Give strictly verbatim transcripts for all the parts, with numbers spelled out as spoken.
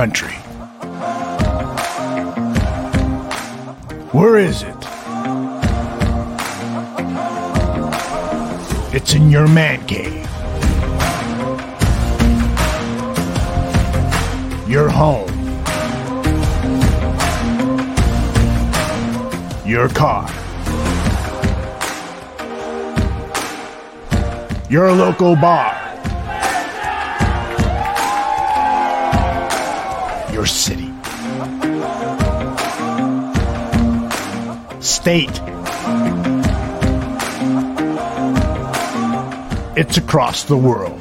Country. Where is it? It's in your man cave. Your home. Your car. Your local bar. Your city. State. It's across the world.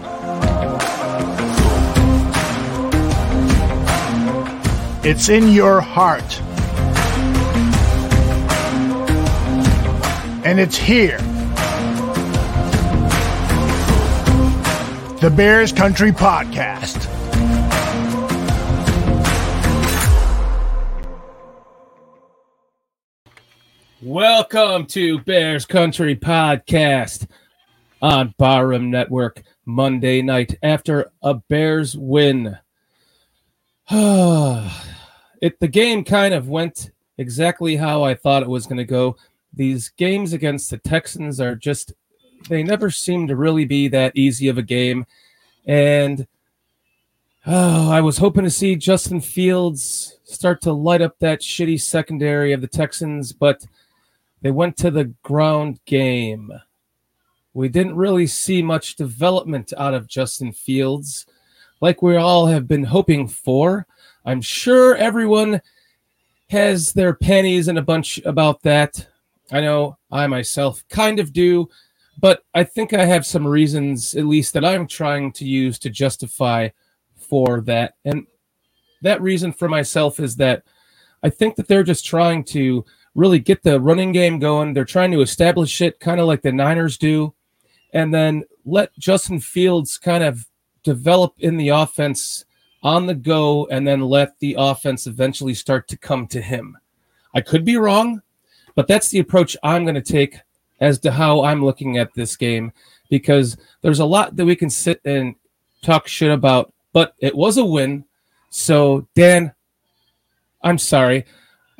It's in your heart. And it's here. The Bears Country Podcast. Welcome to Bears Country Podcast on Barham Network Monday night after a Bears win. It the game kind of went exactly how I thought it was going to go. These games against the Texans are just, they never seem to really be that easy of a game. And oh, I was hoping to see Justin Fields start to light up that shitty secondary of the Texans, but they went to the ground game. We didn't really see much development out of Justin Fields, like we all have been hoping for. I'm sure everyone has their panties in a bunch about that. I know I myself kind of do, but I think I have some reasons, at least, that I'm trying to use to justify for that. And that reason for myself is that I think that they're just trying to really get the running game going. They're trying to establish it kind of like the Niners do, and then let Justin Fields kind of develop in the offense on the go, and then let the offense eventually start to come to him. I could be wrong, but that's the approach I'm going to take as to how I'm looking at this game, because there's a lot that we can sit and talk shit about, but it was a win. So, Dan, I'm sorry.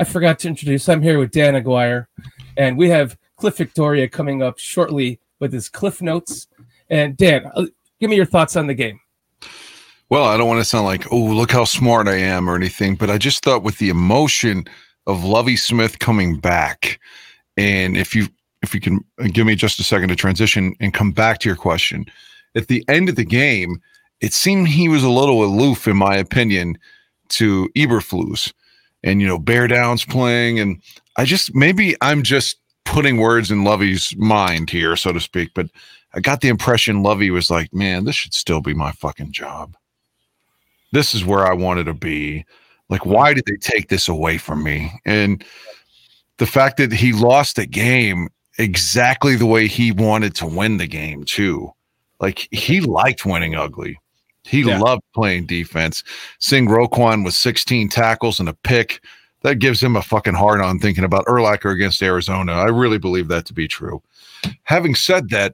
I forgot to introduce. I'm here with Dan Aguirre, and we have Cliff Victoria coming up shortly with his Cliff Notes. And, Dan, give me your thoughts on the game. Well, I don't want to sound like, oh, look how smart I am or anything, but I just thought with the emotion of Lovie Smith coming back, and if you if you can give me just a second to transition and come back to your question, at the end of the game, it seemed he was a little aloof, in my opinion, to Eberflus, and, you know, Bear Down's playing, and I just, maybe I'm just putting words in Lovie's mind here, so to speak, but I got the impression Lovie was like, man, this should still be my fucking job. This is where I wanted to be. Like, why did they take this away from me? And the fact that he lost the game exactly the way he wanted to win the game, too. Like, he liked winning ugly. He yeah. loved playing defense. Seeing Roquan with sixteen tackles and a pick, that gives him a fucking hard on thinking about Urlacher against Arizona. I really believe that to be true. Having said that,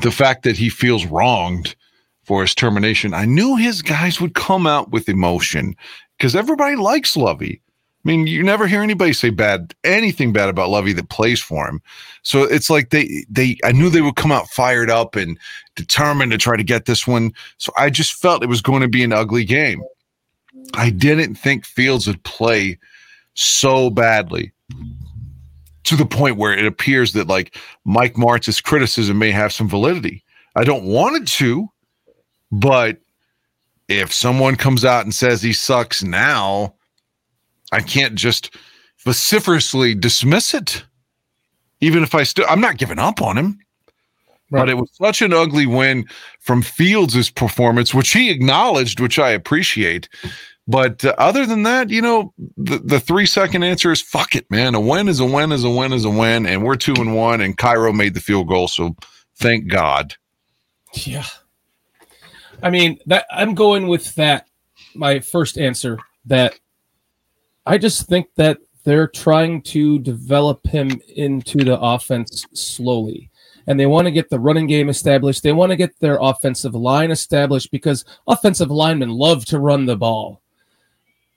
the fact that he feels wronged for his termination, I knew his guys would come out with emotion because everybody likes Lovie. I mean, you never hear anybody say bad, anything bad about Lovie that plays for him. So it's like they, they, I knew they would come out fired up and determined to try to get this one. So I just felt it was going to be an ugly game. I didn't think Fields would play so badly, to the point where it appears that, like, Mike Martz's criticism may have some validity. I don't want it to, but if someone comes out and says he sucks now, I can't just vociferously dismiss it. Even if I still, I'm not giving up on him. Right. But it was such an ugly win from Fields' performance, which he acknowledged, which I appreciate. But uh, other than that, you know, the, the three-second answer is, fuck it, man. A win is a win is a win is a win, and we're two and one, and Cairo made the field goal, so thank God. Yeah. I mean, that I'm going with that, my first answer, that I just think that they're trying to develop him into the offense slowly, and they want to get the running game established. They want to get their offensive line established because offensive linemen love to run the ball.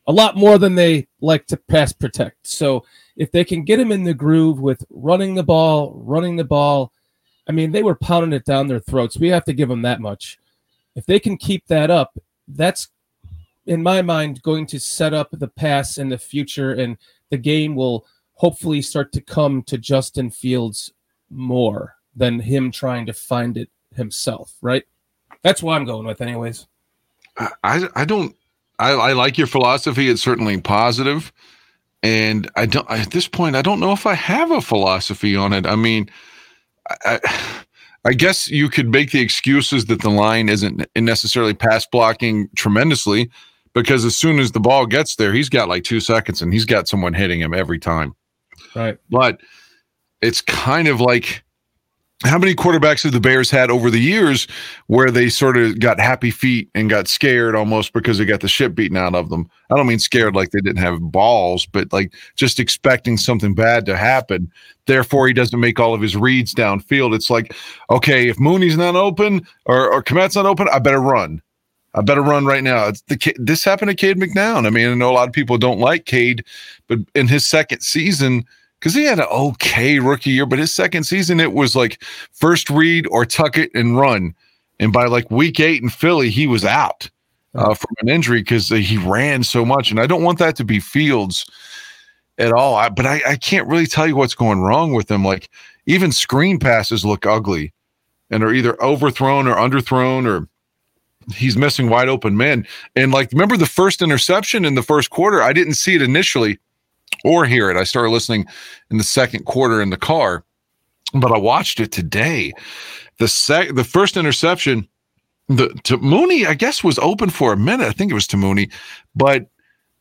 a lot more than they like to pass protect. So if they can get him in the groove with running the ball, running the ball, I mean, they were pounding it down their throats. We have to give them that much. If they can keep that up, that's, in my mind, going to set up the pass in the future, and the game will hopefully start to come to Justin Fields more than him trying to find it himself, right? That's what I'm going with anyways. I, I don't I, I like your philosophy. It's certainly positive. And I don't at this point, I don't know if I have a philosophy on it. I mean, I, I guess you could make the excuses that the line isn't necessarily pass blocking tremendously, because as soon as the ball gets there, he's got like two seconds and he's got someone hitting him every time. Right. But it's kind of like, how many quarterbacks have the Bears had over the years where they sort of got happy feet and got scared almost because they got the shit beaten out of them? I don't mean scared like they didn't have balls, but like just expecting something bad to happen. Therefore, he doesn't make all of his reads downfield. It's like, okay, if Mooney's not open or, or Komet's not open, I better run. I better run right now. It's the, this happened to Cade McNown. I mean, I know a lot of people don't like Cade, but in his second season – because he had an okay rookie year, but his second season, it was like first read or tuck it and run. And by like week eight in Philly, he was out uh, from an injury because he ran so much. And I don't want that to be Fields at all. I, but I, I can't really tell you what's going wrong with him. Like even screen passes look ugly and are either overthrown or underthrown, or he's missing wide open men. And like, remember the first interception in the first quarter? I didn't see it initially or hear it. I started listening in the second quarter in the car, but I watched it today. The sec- the first interception, the to Mooney, I guess, was open for a minute. I think it was to Mooney, but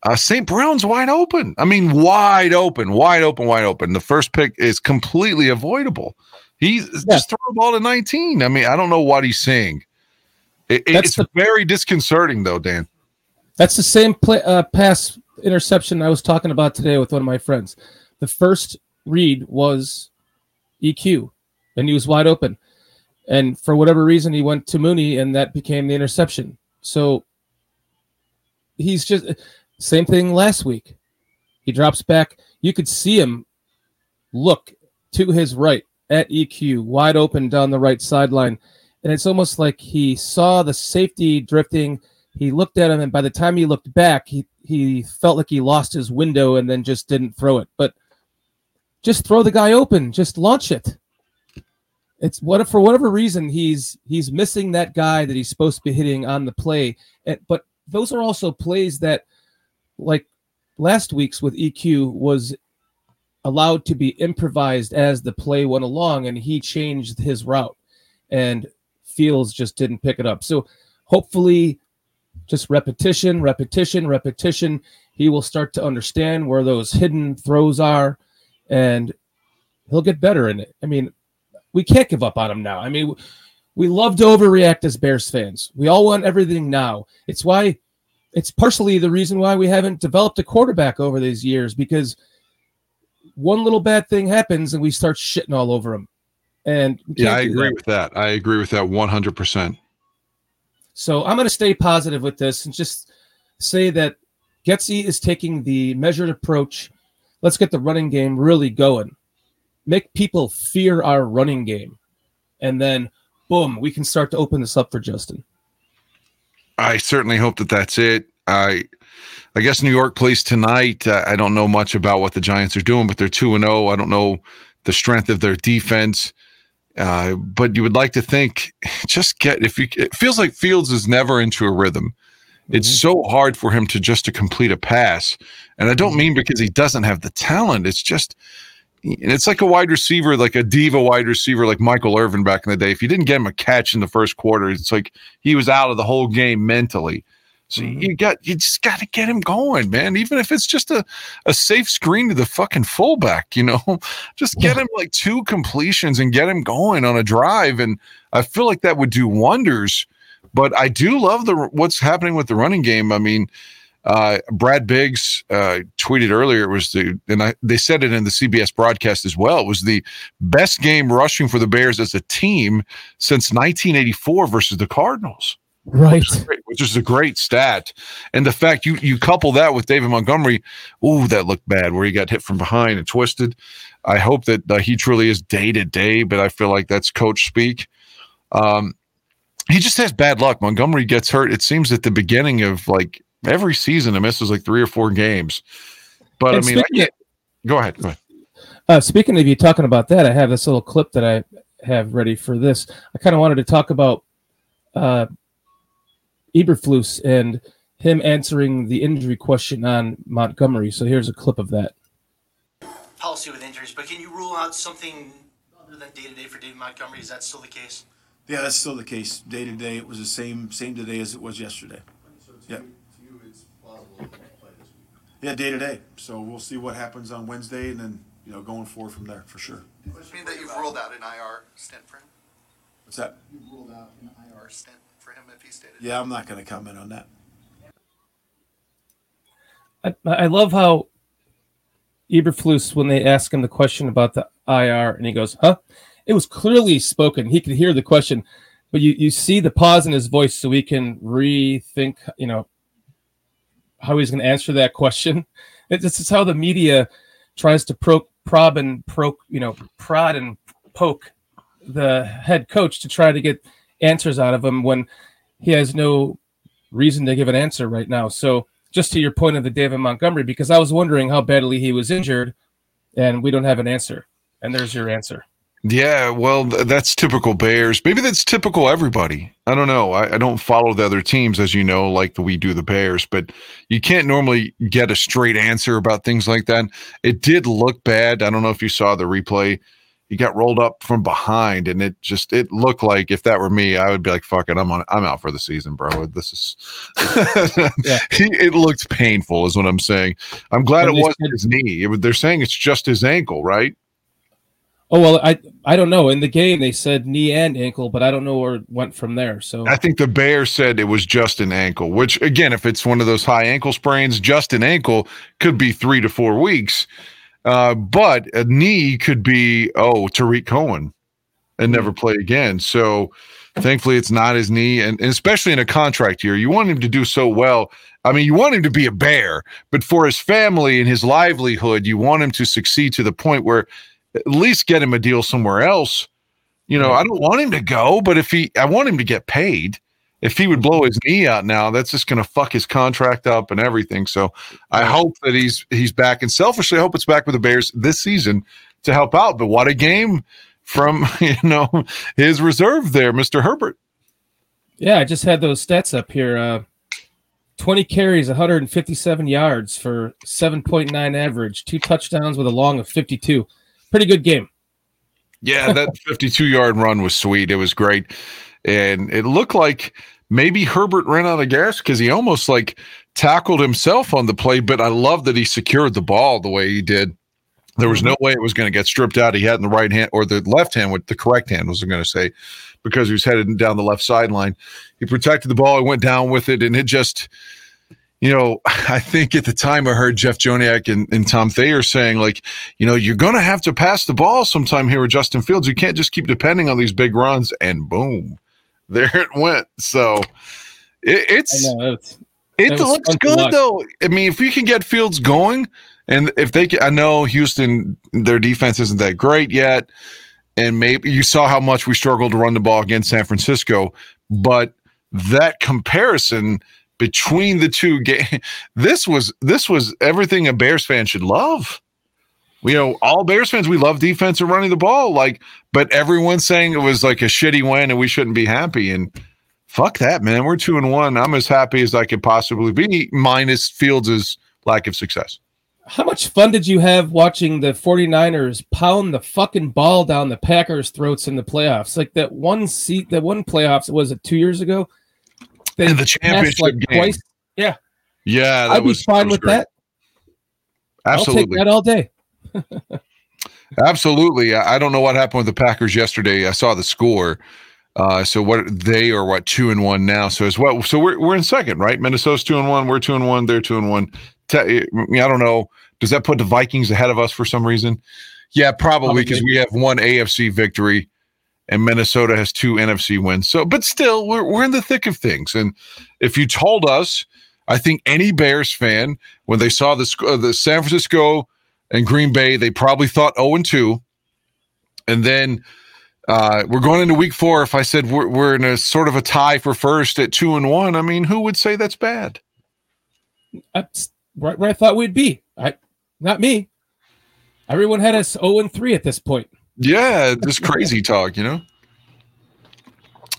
uh, Saint Brown's wide open. I mean, wide open, wide open, wide open. The first pick is completely avoidable. He's yeah. just throwing the ball to nineteen. I mean, I don't know what he's seeing. It, it's the, very disconcerting, though, Dan. That's the same play, uh, pass interception I was talking about today with one of my friends. The first read was E Q, and he was wide open. And for whatever reason, he went to Mooney, and that became the interception. So he's just – same thing last week. He drops back. You could see him look to his right at E Q, wide open down the right sideline. And it's almost like he saw the safety drifting. He looked at him, and by the time he looked back, he He felt like he lost his window and then just didn't throw it. But just throw the guy open. Just launch it. It's what for whatever reason he's he's missing that guy that he's supposed to be hitting on the play. And, but those are also plays that, like last week's with E Q, was allowed to be improvised as the play went along, and he changed his route, and Fields just didn't pick it up. So hopefully, just repetition, repetition, repetition. He will start to understand where those hidden throws are, and he'll get better in it. I mean, we can't give up on him now. I mean, we love to overreact as Bears fans. We all want everything now. It's why, it's partially the reason why we haven't developed a quarterback over these years, because one little bad thing happens and we start shitting all over him. And yeah, I agree that. with that. I agree with that one hundred percent. So I'm going to stay positive with this and just say that Getsy is taking the measured approach. Let's get the running game really going. Make people fear our running game. And then, boom, we can start to open this up for Justin. I certainly hope that that's it. I I guess New York plays tonight. Uh, I don't know much about what the Giants are doing, but they're two and oh. I don't know the strength of their defense. Uh, but you would like to think, just get if you. It feels like Fields is never into a rhythm. Mm-hmm. It's so hard for him to just to complete a pass, and I don't mean because he doesn't have the talent. It's just, and it's like a wide receiver, like a diva wide receiver, like Michael Irvin back in the day. If you didn't get him a catch in the first quarter, it's like he was out of the whole game mentally. So mm-hmm. you got you just got to get him going, man. Even if it's just a, a safe screen to the fucking fullback, you know, just get yeah. him like two completions and get him going on a drive. And I feel like that would do wonders. But I do love the what's happening with the running game. I mean, uh, Brad Biggs uh, tweeted earlier, it was the and I, they said it in the C B S broadcast as well. It was the best game rushing for the Bears as a team since nineteen eighty-four versus the Cardinals. Right. Which is, great, which is a great stat. And the fact you you couple that with David Montgomery, ooh, that looked bad where he got hit from behind and twisted. I hope that uh, he truly is day-to-day, but I feel like that's coach speak. Um, he just has bad luck. Montgomery gets hurt. It seems at the beginning of like every season, it misses like three or four games. But, and I mean, I can't, of, go ahead. Go ahead. Uh, speaking of you talking about that, I have this little clip that I have ready for this. I kind of wanted to talk about uh, Eberflus and him answering the injury question on Montgomery. So here's a clip of that. Policy with injuries, but can you rule out something other than day-to-day for David Montgomery? Is that still the case? Yeah, that's still the case. Day-to-day, it was the same same today as it was yesterday. So to, yeah. You, to you, it's plausible to play this week? Yeah, day-to-day. So we'll see what happens on Wednesday and then, you know, going forward from there for sure. Does it mean that you've ruled out an I R stint for him? What's that? You've ruled out an I R stint for him if he stayed. Yeah, I'm not going to comment on that. I, I love how Eberflus, when they ask him the question about the I R, and he goes, huh? It was clearly spoken. He could hear the question, but you, you see the pause in his voice so he can rethink, you know, how he's going to answer that question. It, this is how the media tries to pro, prob and pro, you know, prod and poke the head coach to try to get answers out of him when he has no reason to give an answer right now. So just to your point of the David Montgomery, because I was wondering how badly he was injured, and we don't have an answer. And there's your answer. Yeah, well, that's typical Bears. Maybe that's typical everybody. I don't know. I, I don't follow the other teams, as you know, like we do the Bears. But you can't normally get a straight answer about things like that. It did look bad. I don't know if you saw the replay. He got rolled up from behind, and it just it looked like if that were me, I would be like, "Fuck it, I'm on. I'm out for the season, bro. This is." Yeah. he, it looked painful, is what I'm saying. I'm glad but it wasn't said- his knee. It, they're saying it's just his ankle, right? Oh, well, I I don't know. In the game, they said knee and ankle, but I don't know where it went from there. So I think the Bears said it was just an ankle, which, again, if it's one of those high ankle sprains, just an ankle could be three to four weeks. Uh, but a knee could be, oh, Tariq Cohen and never play again. So thankfully it's not his knee, and, and especially in a contract year. You want him to do so well. I mean, you want him to be a Bear, but for his family and his livelihood, you want him to succeed to the point where – at least get him a deal somewhere else. You know, I don't want him to go, but if he, I want him to get paid. If he would blow his knee out now, that's just going to fuck his contract up and everything. So I hope that he's, he's back, and selfishly I hope it's back with the Bears this season to help out. But what a game from, you know, his reserve there, Mister Herbert. Yeah. I just had those stats up here. Uh, twenty carries, one hundred fifty-seven yards for seven point nine average, two touchdowns with a long of fifty-two. Pretty good game. Yeah, that fifty-two-yard run was sweet. It was great. And it looked like maybe Herbert ran out of gas because he almost like tackled himself on the play, but I love that he secured the ball the way he did. There was no way it was going to get stripped out. He had in the right hand, or the left hand, with the correct hand, was I going to say, because he was headed down the left sideline. He protected the ball. He went down with it, and it just – you know, I think at the time I heard Jeff Joniak and, and Tom Thayer saying, like, you know, you're going to have to pass the ball sometime here with Justin Fields. You can't just keep depending on these big runs. And boom, there it went. So it, it's, I know, it's it looks good, though. I mean, if you can get Fields going, and if they can, I know Houston, their defense isn't that great yet. And maybe you saw how much we struggled to run the ball against San Francisco. But that comparison between the two games, this was this was everything a Bears fan should love. You know, all Bears fans, we love defense and running the ball. Like, but everyone's saying it was like a shitty win and we shouldn't be happy. And fuck that, man. We're two and one. I'm as happy as I could possibly be, minus Fields' lack of success. How much fun did you have watching the 49ers pound the fucking ball down the Packers' throats in the playoffs? Like that one seat, that one playoffs, was it two years ago? They and the championship like game. Twice. Yeah. Yeah. I'd be fine with great. That. Absolutely. I'll take that all day. Absolutely. I don't know what happened with the Packers yesterday. I saw the score. Uh, so what they are what two and one now. So as well. So we're we're in second, right? Minnesota's two and one. We're two and one. They're two and one. I don't know. Does that put the Vikings ahead of us for some reason? Yeah, probably because we have one A F C victory. and Minnesota has two N F C wins. So, but still, we're we're in the thick of things. And if you told us, I think any Bears fan, when they saw the uh, the San Francisco and Green Bay, they probably thought oh and two. And then uh, we're going into week four. If I said we're we're in a sort of a tie for first at two and one, I mean, who would say that's bad? That's right where I thought we'd be. I, not me. Everyone had us oh and three at this point. Yeah, this crazy talk, you know.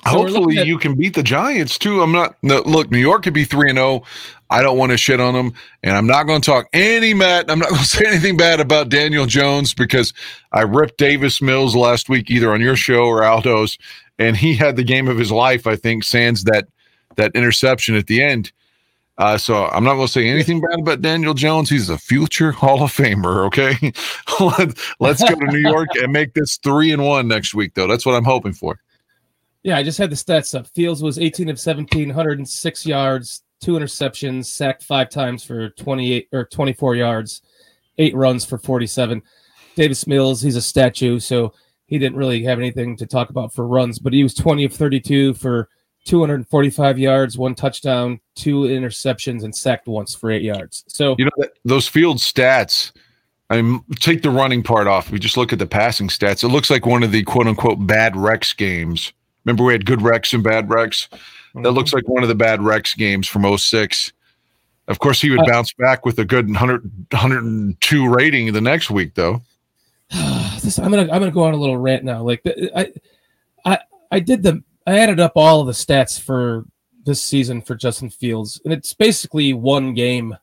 So hopefully at- you can beat the Giants too. I'm not no, look. New York could be three and zero. I don't want to shit on them, and I'm not going to talk any Matt. I'm not going to say anything bad about Daniel Jones because I ripped Davis Mills last week, either on your show or Aldo's, and he had the game of his life. I think sans that that interception at the end. Uh, so I'm not going to say anything bad about Daniel Jones. He's a future Hall of Famer, okay? Let's go to New York and make this three and one next week, though. That's what I'm hoping for. Yeah, I just had the stats up. Fields was eighteen of seventeen, one hundred six yards, two interceptions, sacked five times for twenty-eight or twenty-four yards, eight runs for forty-seven. Davis Mills, he's a statue, so he didn't really have anything to talk about for runs, but he was twenty of thirty-two for two hundred forty-five yards, one touchdown, two interceptions, and sacked once for eight yards. So, you know, that, those field stats, I mean, take the running part off. We just look at the passing stats. It looks like one of the quote unquote bad Rex games. Remember, we had good Rex and bad Rex. That mm-hmm. looks like one of the bad Rex games from oh six. Of course, he would uh, bounce back with a good one hundred, one hundred two rating the next week, though. This, I'm going to I'm gonna go on a little rant now. Like, I, I, I did the. I added up all of the stats for this season for Justin Fields, and it's basically one game.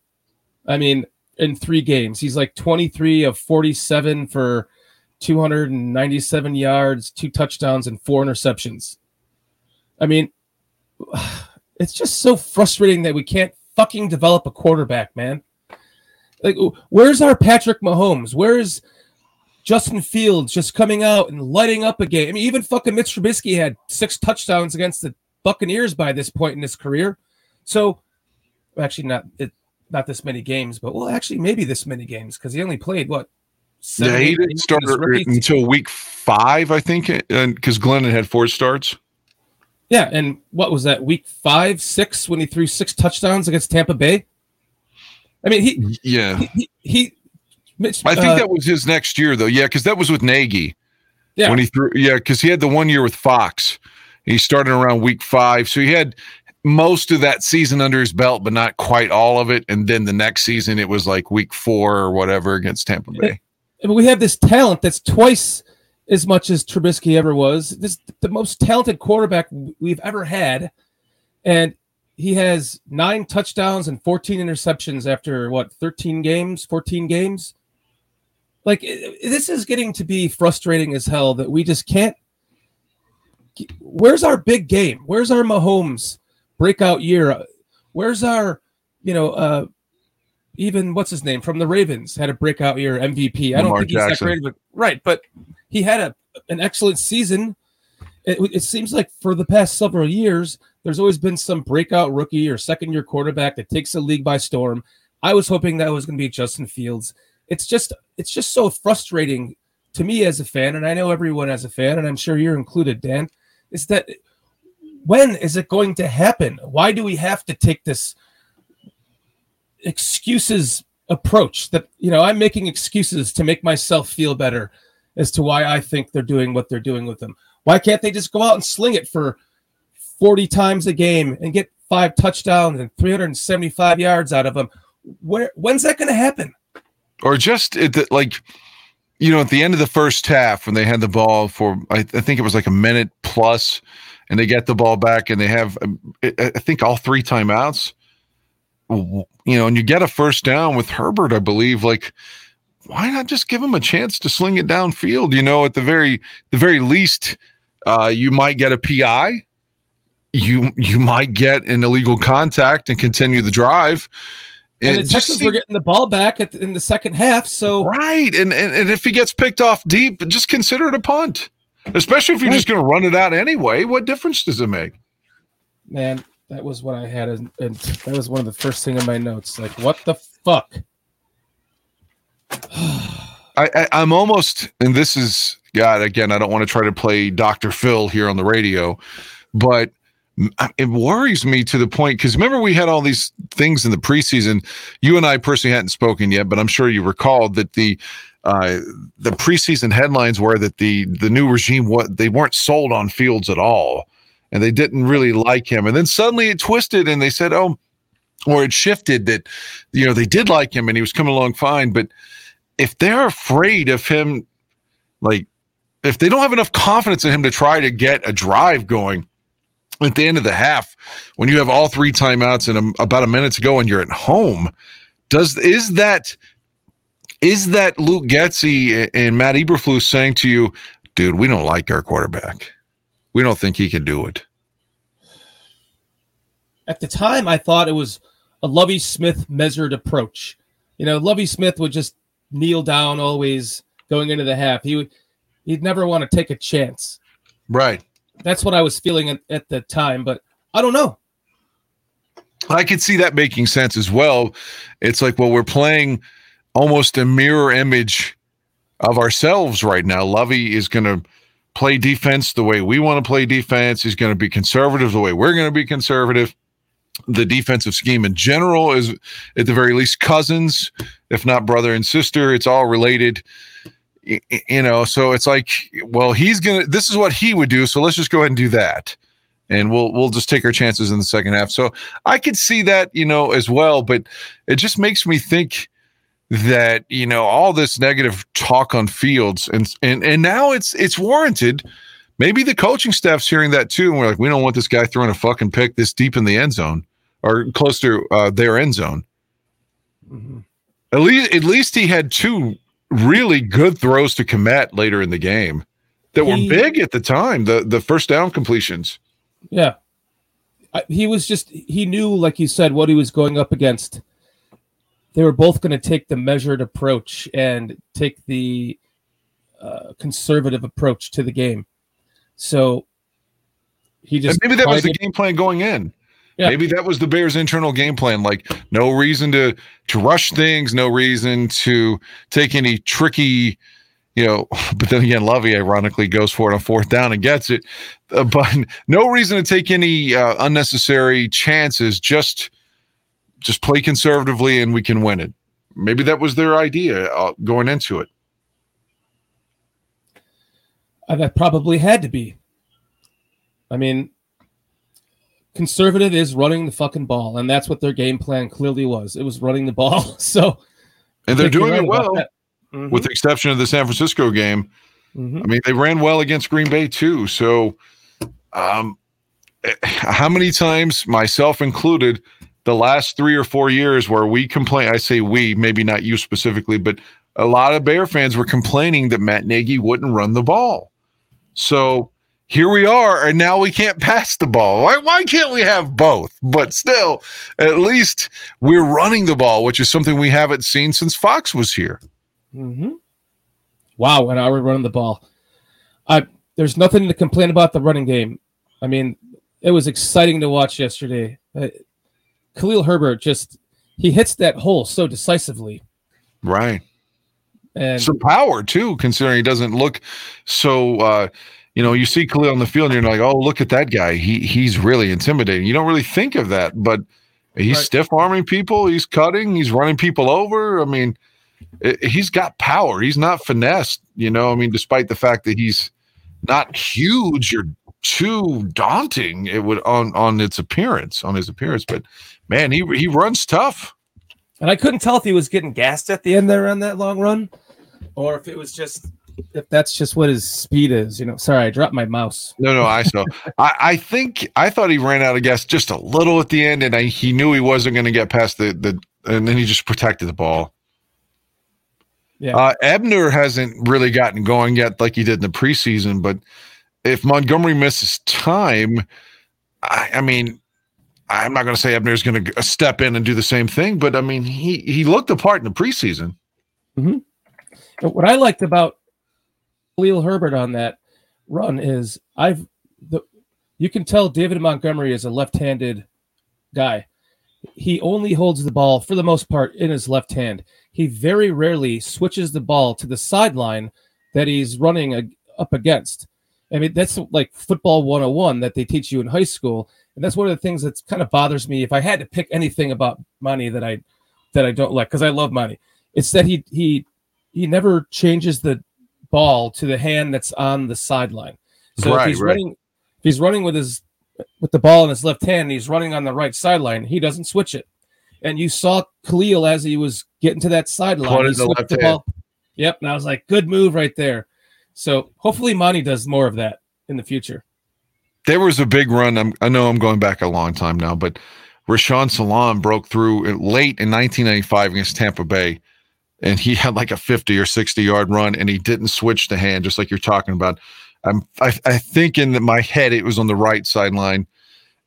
I mean, in three games, he's like twenty-three of forty-seven for two hundred ninety-seven yards, two touchdowns, and four interceptions. I mean, it's just so frustrating that we can't fucking develop a quarterback, man. Like, where's our Patrick Mahomes? Where's Justin Fields just coming out and lighting up a game? I mean, even fucking Mitch Trubisky had six touchdowns against the Buccaneers by this point in his career. So, actually, not it, not this many games, but well, actually, maybe this many games because he only played what? Seven, yeah, he didn't start until week five, I think, and because Glennon had four starts. Yeah, and what was that? Week five, six, when he threw six touchdowns against Tampa Bay. I mean, he yeah he. he, he Mitch, I think uh, that was his next year, though. Yeah, because that was with Nagy. Yeah, when he threw. Yeah, because he had the one year with Fox. He started around week five, so he had most of that season under his belt, but not quite all of it. And then the next season, it was like week four or whatever against Tampa Bay. And we have this talent that's twice as much as Trubisky ever was. This the most talented quarterback we've ever had, and he has nine touchdowns and fourteen interceptions after what thirteen games, fourteen games. Like, this is getting to be frustrating as hell that we just can't. Where's our big game? Where's our Mahomes breakout year? Where's our, you know, uh, even what's his name from the Ravens had a breakout year M V P. I don't Lamar think he's Jackson. That great, but, right, but he had a an excellent season. It, it seems like for the past several years, there's always been some breakout rookie or second year quarterback that takes the league by storm. I was hoping that was going to be Justin Fields. It's just it's just so frustrating to me as a fan, and I know everyone as a fan, and I'm sure you're included, Dan, is that when is it going to happen? Why do we have to take this excuses approach that, you know, I'm making excuses to make myself feel better as to why I think they're doing what they're doing with them? Why can't they just go out and sling it for forty times a game and get five touchdowns and three hundred seventy-five yards out of them? Where, when's that going to happen? Or just at the, like, you know, at the end of the first half when they had the ball for, I, th- I think it was like a minute plus, and they get the ball back and they have, I, I think, all three timeouts, you know, and you get a first down with Herbert, I believe. Like, why not just give him a chance to sling it downfield? You know, at the very, the very least, uh, you might get a P I. You you might get an illegal contact and continue the drive. And, and the Texans were getting the ball back at the, in the second half, so right. And, and and if he gets picked off deep, just consider it a punt. Especially if you're just going to run it out anyway. What difference does it make? Man, that was what I had, and that was one of the first thing in my notes. Like, what the fuck? I, I I'm almost, and this is God, again, I don't want to try to play Doctor Phil here on the radio, but it worries me to the point, because remember we had all these things in the preseason. You and I personally hadn't spoken yet, but I'm sure you recalled that the uh, the preseason headlines were that the the new regime, what they weren't sold on Fields at all, and they didn't really like him. And then suddenly it twisted, and they said, oh, or it shifted that, you know, they did like him and he was coming along fine. But if they're afraid of him, like, if they don't have enough confidence in him to try to get a drive going at the end of the half, when you have all three timeouts and about a minute to go and you're at home, does is that is that Luke Getsy and Matt Eberflus saying to you, dude, we don't like our quarterback, we don't think he can do it? At the time, I thought it was a Lovie Smith measured approach. You know, Lovie Smith would just kneel down always going into the half. He would. He'd never want to take a chance. Right. That's what I was feeling at, at the time, but I don't know. I could see that making sense as well. It's like, well, we're playing almost a mirror image of ourselves right now. Lovey is going to play defense the way we want to play defense. He's going to be conservative the way we're going to be conservative. The defensive scheme in general is, at the very least, cousins, if not brother and sister. It's all related. You know, so it's like, well, he's gonna, this is what he would do, so let's just go ahead and do that, and we'll we'll just take our chances in the second half. So I could see that, you know, as well, but it just makes me think that, you know, all this negative talk on Fields, and and and now it's it's warranted. Maybe the coaching staff's hearing that too, and we're like, we don't want this guy throwing a fucking pick this deep in the end zone or close to uh, their end zone. Mm-hmm. At least, at least he had two really good throws to Komet later in the game that were he, big at the time, the the first down completions. Yeah. I, he was just, he knew, like you said, what he was going up against. They were both going to take the measured approach and take the uh, conservative approach to the game. So he just... And maybe that was the it. game plan going in. Yeah. Maybe that was the Bears' internal game plan. Like, no reason to to rush things, no reason to take any tricky, you know. But then again, Lovey ironically goes for it on fourth down and gets it. Uh, but no reason to take any uh, unnecessary chances. Just just play conservatively, and we can win it. Maybe that was their idea uh, going into it. That probably had to be. I mean. Conservative is running the fucking ball, and that's what their game plan clearly was. It was running the ball. So, and they're doing it well, mm-hmm. with the exception of the San Francisco game. Mm-hmm. I mean, they ran well against Green Bay too. So, um, how many times, myself included, the last three or four years where we complain? I say we, maybe not you specifically, but a lot of Bear fans were complaining that Matt Nagy wouldn't run the ball. So. Here we are, and now we can't pass the ball. Why, why can't we have both? But still, at least we're running the ball, which is something we haven't seen since Fox was here. Mm-hmm. Wow, and are we running the ball? I, there's nothing to complain about the running game. I mean, it was exciting to watch yesterday. Uh, Khalil Herbert just, he hits that hole so decisively. Right. And some power, too, considering he doesn't look so... Uh, You know, you see Khalil on the field, and you're like, oh, look at that guy. He He's really intimidating. You don't really think of that, but he's right. Stiff-arming people. He's cutting. He's running people over. I mean, it, he's got power. He's not finessed, you know. I mean, despite the fact that he's not huge or too daunting it would on, on its appearance, on his appearance. But, man, he he runs tough. And I couldn't tell if he was getting gassed at the end there on that long run or if it was just – if that's just what his speed is, you know. Sorry, I dropped my mouse. No, no, I saw. I, I think I thought he ran out of gas just a little at the end, and I, he knew he wasn't going to get past the, the and then he just protected the ball. Yeah, uh, Ebner hasn't really gotten going yet like he did in the preseason, but if Montgomery misses time, I, I mean, I'm not going to say Ebner's going to step in and do the same thing, but, I mean, he, he looked the part in the preseason. Mm-hmm. What I liked about Khalil Herbert on that run is I've the you can tell David Montgomery is a left-handed guy. He only holds the ball for the most part in his left hand. He very rarely switches the ball to the sideline that he's running a, up against. I mean, that's like football one oh one that they teach you in high school. And that's one of the things that kind of bothers me. If I had to pick anything about Monty that I that I don't like, because I love Monty, it's that he he he never changes the ball to the hand that's on the sideline. So right, if he's right. running, if he's running with his with the ball in his left hand, and he's running on the right sideline, he doesn't switch it. And you saw Khalil as he was getting to that sideline, he slipped the ball. Yep, and I was like, good move right there. So hopefully Monty does more of that in the future. There was a big run. I'm, I know I'm going back a long time now, but Rashaan Salaam broke through late in nineteen ninety-five against Tampa Bay, and he had like a fifty or sixty-yard run, and he didn't switch the hand, just like you're talking about. I'm, I, I think in my head it was on the right sideline,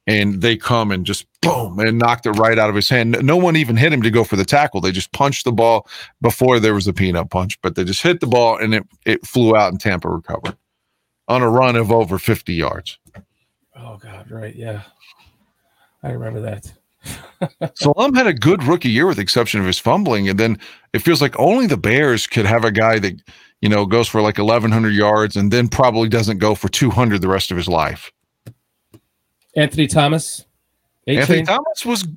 and they come and just boom, and knocked it right out of his hand. No one even hit him to go for the tackle. They just punched the ball before there was a peanut punch, but they just hit the ball, and it, it flew out, and Tampa recovered on a run of over fifty yards. Oh, God, right, yeah. I remember that. Salaam had a good rookie year with the exception of his fumbling, and then it feels like only the Bears could have a guy that, you know, goes for like eleven hundred yards and then probably doesn't go for two hundred the rest of his life. Anthony Thomas. eighteen Anthony Thomas was,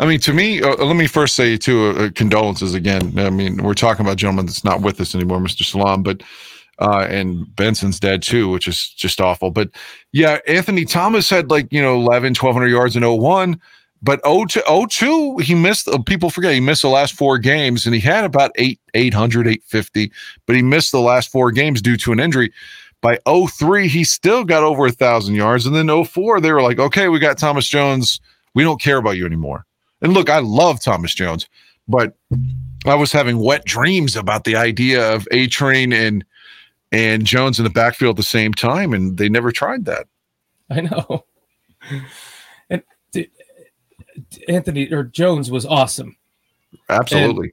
I mean, to me, uh, let me first say, too, uh, condolences again. I mean, we're talking about a gentleman that's not with us anymore, Mister Salaam, but Uh, and Benson's dead too, which is just awful. But yeah, Anthony Thomas had like, you know, eleven, twelve hundred yards in oh one, but oh two, he missed, people forget, he missed the last four games, and he had about eight, eight hundred, eight fifty, but he missed the last four games due to an injury. By oh three, he still got over a thousand yards. And then oh four, they were like, okay, we got Thomas Jones. We don't care about you anymore. And look, I love Thomas Jones, but I was having wet dreams about the idea of A-Train and and Jones in the backfield at the same time, and they never tried that. I know. And dude, Anthony or Jones was awesome. Absolutely.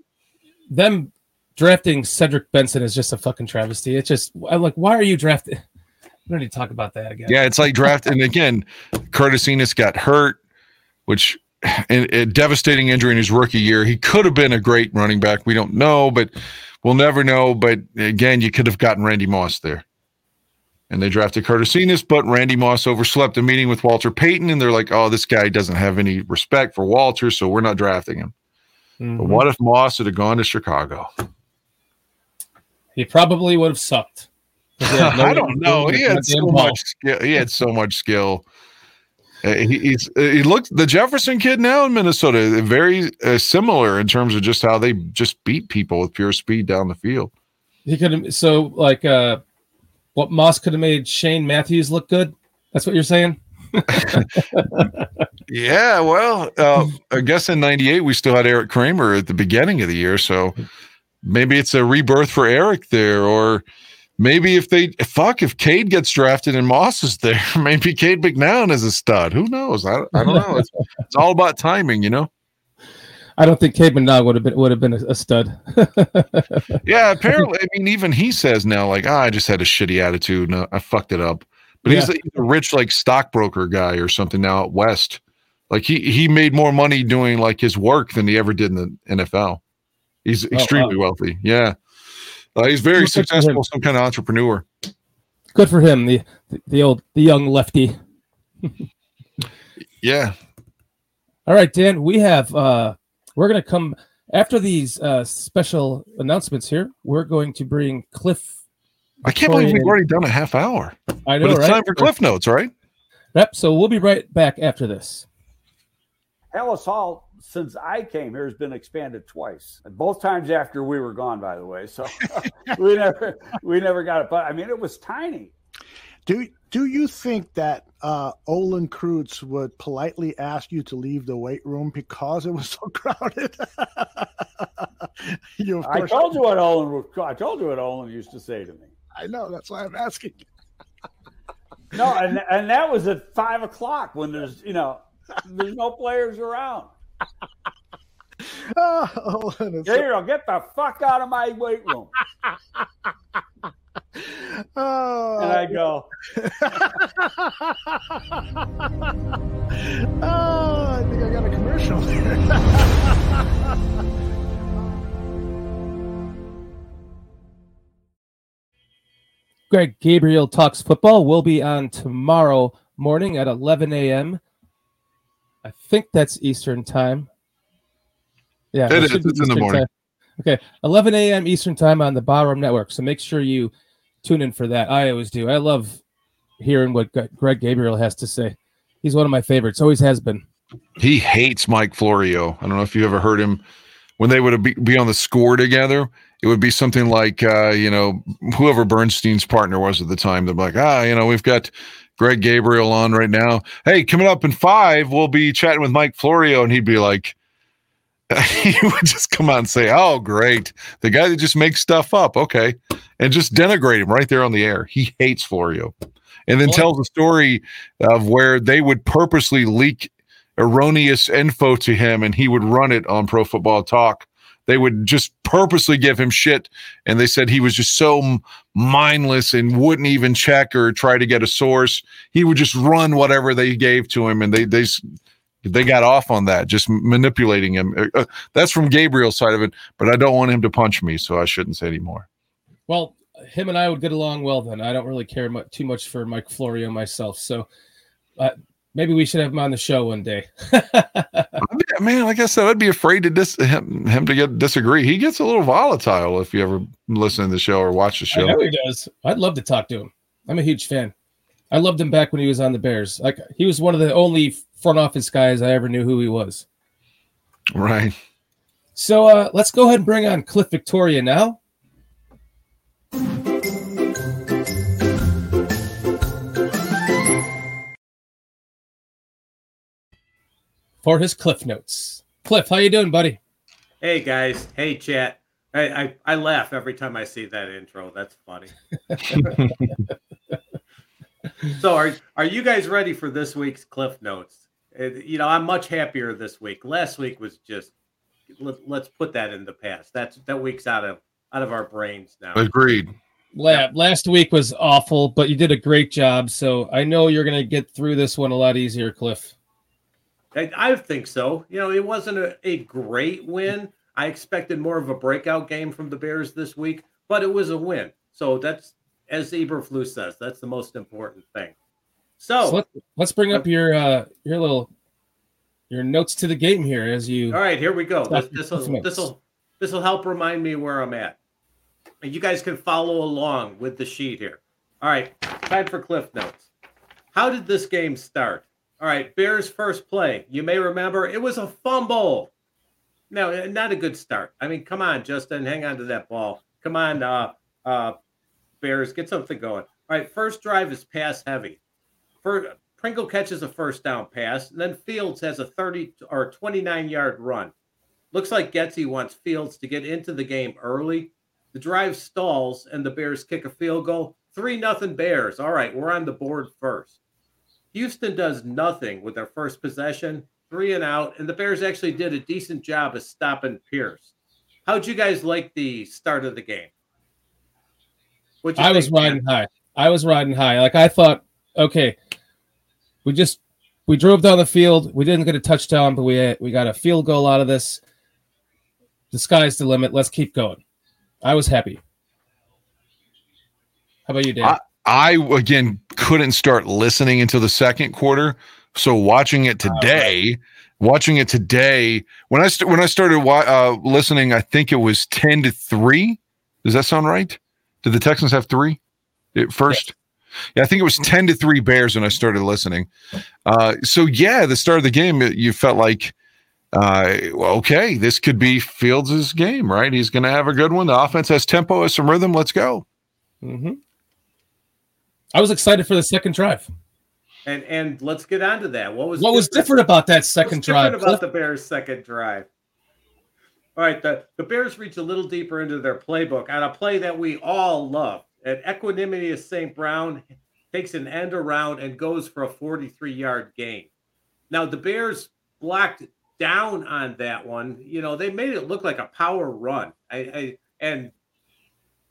And them drafting Cedric Benson is just a fucking travesty. It's just, I'm like, why are you drafting? We don't need to talk about that again. Yeah, it's like draft. And again, Curtis Enos got hurt, which and a devastating injury in his rookie year. He could have been a great running back. We don't know, but we'll never know, but again, you could have gotten Randy Moss there. And they drafted Curtis Enos, but Randy Moss overslept a meeting with Walter Payton, and they're like, oh, this guy doesn't have any respect for Walter, so we're not drafting him. Mm-hmm. But what if Moss had gone to Chicago? He probably would have sucked. Have no I don't know. He had, so much skill. he had so much skill. Uh, he, he's, uh, he looked the Jefferson kid now in Minnesota, very uh, similar in terms of just how they just beat people with pure speed down the field. He could so like uh, what Moss could have made Shane Matthews look good. That's what you're saying. Yeah, well, uh, I guess in ninety-eight we still had Eric Kramer at the beginning of the year, so maybe it's a rebirth for Eric there, or. Maybe if they – fuck, if Cade gets drafted and Moss is there, maybe Cade McNown is a stud. Who knows? I, I don't know. It's, it's all about timing, you know? I don't think Cade McNown would have been would have been a, a stud. Yeah, apparently. I mean, even he says now, like, oh, I just had a shitty attitude. No, I fucked it up. But yeah. he's, like, he's a rich, like, stockbroker guy or something now at West. Like, he, he made more money doing, like, his work than he ever did in the N F L. He's extremely oh, wow. wealthy. Yeah. Uh, he's very Good successful, some kind of entrepreneur. Good for him, the the old the young lefty. Yeah. All right, Dan. We have uh, we're going to come after these uh, special announcements here. We're going to bring Cliff. I can't Victoria believe we've in. already done a half hour. I know, but it's right? Time for Cliff Notes, right? Yep. So we'll be right back after this. Ellis Hall, since I came here, has been expanded twice, and both times after we were gone, by the way. So we never we never got it. But I mean, it was tiny. Do do you think that uh, Olin Kreutz would politely ask you to leave the weight room because it was so crowded? you, I told you what Olin. I told you what Olin used to say to me. I know. That's why I'm asking. No, and and that was at five o'clock when there's you know. There's no players around. Oh, Olin, Gabriel, so... get the fuck out of my weight room. Oh, and I go. Oh, I think I got a commercial here. Greg Gabriel Talks Football will be on tomorrow morning at eleven a.m. I think that's Eastern time. Yeah, it is. It's Eastern in the morning. Time. Okay, eleven a.m. Eastern time on the Barham Network. So make sure you tune in for that. I always do. I love hearing what Greg Gabriel has to say. He's one of my favorites. Always has been. He hates Mike Florio. I don't know if you ever heard him. When they would be on the score together, it would be something like, uh, you know, whoever Bernstein's partner was at the time. They'd be like, ah, you know, we've got Greg Gabriel on right now. Hey, coming up in five, we'll be chatting with Mike Florio. And he'd be like, he would just come out and say, oh, great. The guy that just makes stuff up. Okay. And just denigrate him right there on the air. He hates Florio. And then tells a story of where they would purposely leak erroneous info to him and he would run it on Pro Football Talk. They would just purposely give him shit. And they said he was just so mindless and wouldn't even check or try to get a source. He would just run whatever they gave to him. And they, they, they got off on that, just manipulating him. That's from Gabriel's side of it, but I don't want him to punch me. So I shouldn't say anymore. Well, him and I would get along well then. I don't really care much, too much for Mike Florio myself. So, uh, Maybe we should have him on the show one day. Man, like I said, I'd be afraid to dis- him, him to get disagree. He gets a little volatile if you ever listen to the show or watch the show. I know he does. I'd love to talk to him. I'm a huge fan. I loved him back when he was on the Bears. Like he was one of the only front office guys I ever knew who he was. Right. So uh, let's go ahead and bring on Cliff Victoria now. Or his Cliff Notes. Cliff, how you doing, buddy? Hey, guys. Hey, chat. I, I, I laugh every time I see that intro. That's funny. So are are you guys ready for this week's Cliff Notes? It, you know, I'm much happier this week. Last week was just, let, let's put that in the past. That's That week's out of out of our brains now. Agreed. Lab, yeah. Last week was awful, but you did a great job. So I know you're going to get through this one a lot easier, Cliff. I think so. You know, it wasn't a, a great win. I expected more of a breakout game from the Bears this week, but it was a win. So that's, as Eberflus says, that's the most important thing. So, so let's, let's bring up your uh, your little your notes to the game here as you. All right, here we go. This will this will this will help remind me where I'm at. And you guys can follow along with the sheet here. All right, time for Cliff Notes. How did this game start? All right, Bears' first play. You may remember it was a fumble. No, not a good start. I mean, come on, Justin, hang on to that ball. Come on, uh, uh, Bears, get something going. All right, first drive is pass heavy. First, Pringle catches a first down pass, and then Fields has a thirty or twenty-nine yard run. Looks like Getsy wants Fields to get into the game early. The drive stalls, and the Bears kick a field goal. three nothing Bears. All right, we're on the board first. Houston does nothing with their first possession, three and out, and the Bears actually did a decent job of stopping Pierce. How'd you guys like the start of the game? What'd you I think, was riding man? high. I was riding high. Like I thought, okay, we just we drove down the field. We didn't get a touchdown, but we we got a field goal out of this. The sky's the limit. Let's keep going. I was happy. How about you, Dan? I- I, again, couldn't start listening until the second quarter. So watching it today, watching it today, when I, st- when I started wa- uh, listening, I think it was ten to three. Does that sound right? Did the Texans have three at first? Yeah, I think it was ten to three Bears when I started listening. Uh, so, yeah, the start of the game, you felt like, uh, okay, this could be Fields' game, right? He's going to have a good one. The offense has tempo, has some rhythm. Let's go. Mm-hmm. I was excited for the second drive. And and let's get on to that. What was what different? was different about that second What's drive? Different about the Bears' second drive. All right, the, the Bears reach a little deeper into their playbook on a play that we all love. And Equanimeous Saint Brown takes an end around and goes for a forty-three-yard gain. Now, the Bears blocked down on that one. You know, they made it look like a power run. I, I and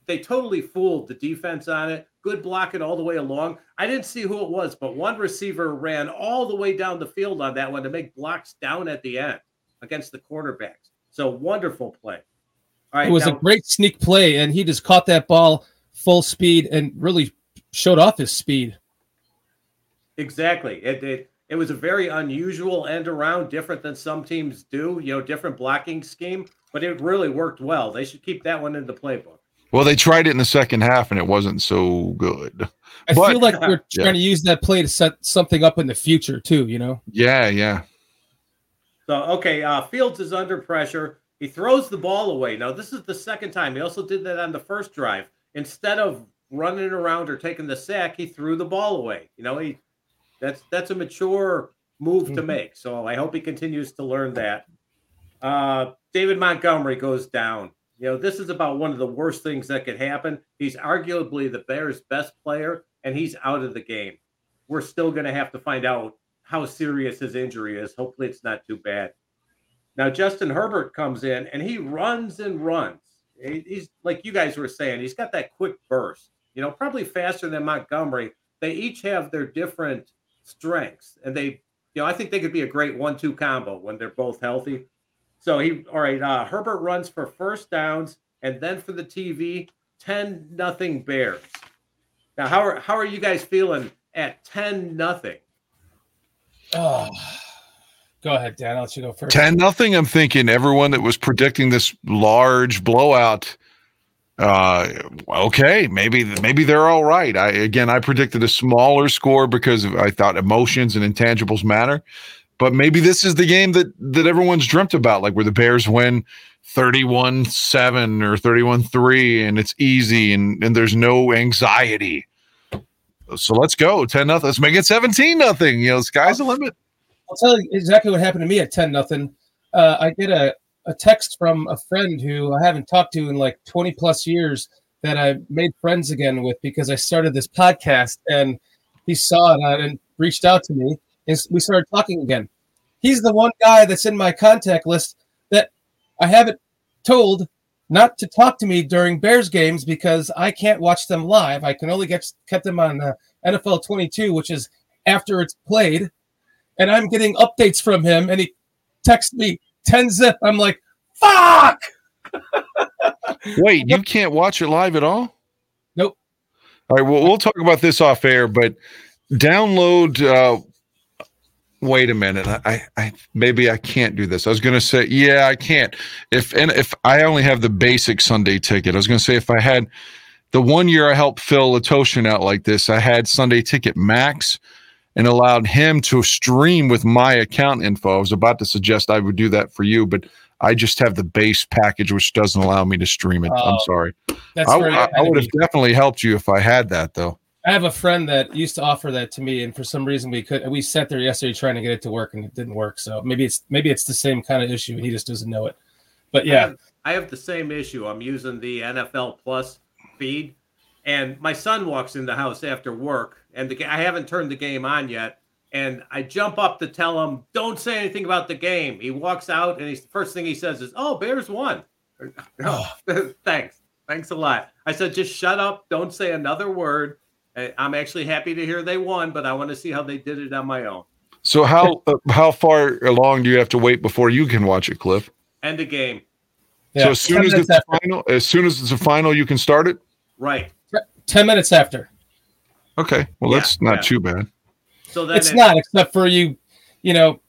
they totally fooled the defense on it. Good blocking all the way along. I didn't see who it was, but one receiver ran all the way down the field on that one to make blocks down at the end against the cornerbacks. So wonderful play. All right, it was now, a great sneak play, and he just caught that ball full speed and really showed off his speed. Exactly. It, it it was a very unusual end around, different than some teams do, you know, different blocking scheme, but it really worked well. They should keep that one in the playbook. Well, they tried it in the second half, and it wasn't so good. I but, feel like we're yeah. trying to use that play to set something up in the future, too, you know? Yeah, yeah. So, okay, uh, Fields is under pressure. He throws the ball away. Now, this is the second time. He also did that on the first drive. Instead of running around or taking the sack, he threw the ball away. You know, he that's that's a mature move mm-hmm. to make. So I hope he continues to learn that. Uh, David Montgomery goes down. You know, this is about one of the worst things that could happen. He's arguably the Bears' best player, and he's out of the game. We're still going to have to find out how serious his injury is. Hopefully it's not too bad. Now, Justin Herbert comes in, and he runs and runs. He's, like you guys were saying, he's got that quick burst, you know, probably faster than Montgomery. They each have their different strengths, and they, you know, I think they could be a great one two combo when they're both healthy. So he, all right, uh, Herbert runs for first downs, and then for the T V, ten nothing Bears. Now, how are how are you guys feeling at ten nothing? Oh, go ahead, Dan. I'll let you go first. ten nothing. I'm thinking everyone that was predicting this large blowout. Uh, okay, maybe maybe they're all right. I again, I predicted a smaller score because of, I thought emotions and intangibles matter. But maybe this is the game that, that everyone's dreamt about, like where the Bears win thirty-one seven or thirty-one three, and it's easy and, and there's no anxiety. So let's go, ten nothing. Let's make it seventeen nothing. You know, the sky's the limit. I'll tell you exactly what happened to me at ten nothing. Uh, I get a, a text from a friend who I haven't talked to in like twenty plus years that I made friends again with because I started this podcast, and he saw it and reached out to me. We started talking again. He's the one guy that's in my contact list that I haven't told not to talk to me during Bears games because I can't watch them live. I can only get kept them on uh, N F L twenty-two, which is after it's played. And I'm getting updates from him, and he texts me ten zip. I'm like, fuck! Wait, you can't watch it live at all? Nope. All right, well, we'll talk about this off air, but download uh, – wait a minute. I, I maybe I can't do this. I was going to say, yeah, I can't. If and if I only have the basic Sunday ticket, I was going to say if I had the one year I helped Phil Latoshin out like this, I had Sunday Ticket Max and allowed him to stream with my account info. I was about to suggest I would do that for you, but I just have the base package, which doesn't allow me to stream it. Oh, I'm sorry. That's I, I, I would have definitely helped you if I had that, though. I have a friend that used to offer that to me, and for some reason we could. We sat there yesterday trying to get it to work, and it didn't work. So maybe it's maybe it's the same kind of issue. He just doesn't know it. But yeah, I have, I have the same issue. I'm using the N F L Plus feed, and my son walks in the house after work, and the, I haven't turned the game on yet. And I jump up to tell him, "Don't say anything about the game." He walks out, and the first thing he says is, "Oh, Bears won." Oh, thanks, thanks a lot. I said, "Just shut up. Don't say another word." I'm actually happy to hear they won, but I want to see how they did it on my own. So how uh, how far along do you have to wait before you can watch it, Cliff? End of game. Yeah. So as soon as it's after. final, as soon as it's a final, you can start it. Right. Ten minutes after. Okay. Well, yeah, that's not yeah. too bad. So then it's it, not, except for you. You know,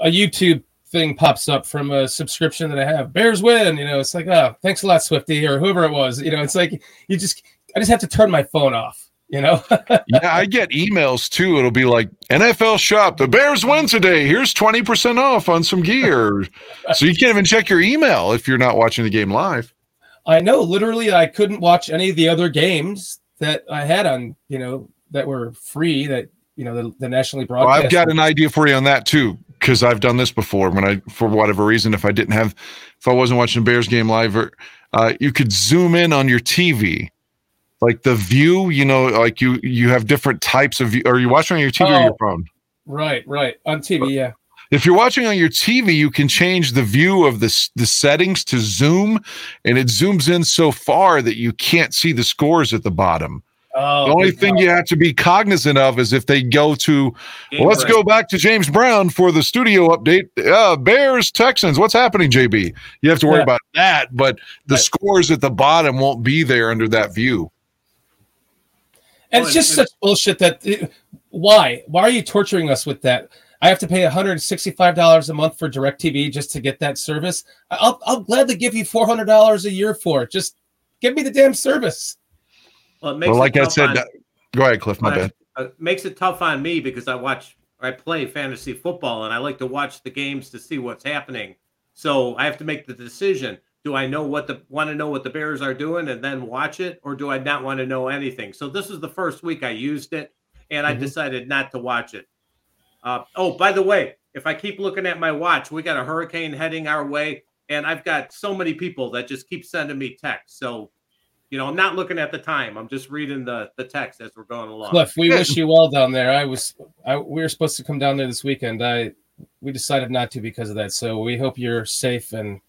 a YouTube thing pops up from a subscription that I have. Bears win. You know, it's like, oh, thanks a lot, Swifty, or whoever it was. You know, it's like you just. I just have to turn my phone off. You know, yeah, I get emails too. It'll be like N F L shop, the Bears win today. Here's twenty percent off on some gear. So you can't even check your email if you're not watching the game live. I know, literally, I couldn't watch any of the other games that I had on, you know, that were free that, you know, the, the nationally broadcast. Well, I've got an idea for you on that too, because I've done this before when I, for whatever reason, if I didn't have, if I wasn't watching the Bears game live, or, uh, you could zoom in on your T V. Like the view, you know, like you you have different types of view. Are you watching on your T V oh, or your phone? Right, right. On T V, yeah. If you're watching on your T V, you can change the view of the, the settings to zoom, and it zooms in so far that you can't see the scores at the bottom. Oh, the only thing you have to be cognizant of is if they go to, well, let's go back to James Brown for the studio update. Uh, Bears, Texans, what's happening, J B? You have to worry yeah. about that, but the right. scores at the bottom won't be there under that view. And oh, it's just and, such bullshit that it, why? Why are you torturing us with that? I have to pay one hundred sixty-five dollars a month for DirecTV just to get that service. I'll I'll gladly give you four hundred dollars a year for it. Just give me the damn service. Well, it makes well like I said, on, that, go ahead, Cliff, my bad. It uh, makes it tough on me because I watch or I play fantasy football and I like to watch the games to see what's happening. So I have to make the decision. Do I know what the want to know what the Bears are doing and then watch it, or do I not want to know anything? So this is the first week I used it, and mm-hmm. I decided not to watch it. Uh, oh, by the way, if I keep looking at my watch, we got a hurricane heading our way, and I've got so many people that just keep sending me texts. So, you know, I'm not looking at the time. I'm just reading the, the text as we're going along. Cliff, we wish you well down there. I was, I, we were supposed to come down there this weekend. I we decided not to because of that. So we hope you're safe and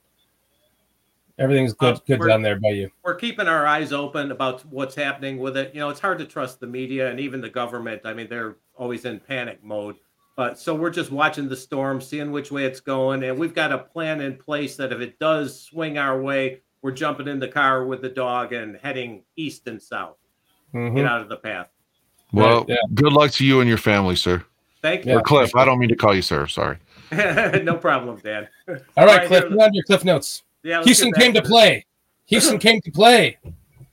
everything's good, uh, good down there by you. We're keeping our eyes open about what's happening with it. You know, it's hard to trust the media and even the government. I mean, they're always in panic mode. But so we're just watching the storm, seeing which way it's going. And we've got a plan in place that if it does swing our way, we're jumping in the car with the dog and heading east and south. Mm-hmm. Get out of the path. Well, yeah. Good luck to you and your family, sir. Thank you. Yeah. Or Cliff, I don't mean to call you sir. Sorry. No problem, Dan. All right, All right Cliff, there, on your Cliff notes. Yeah, Houston came to play. Houston came to play.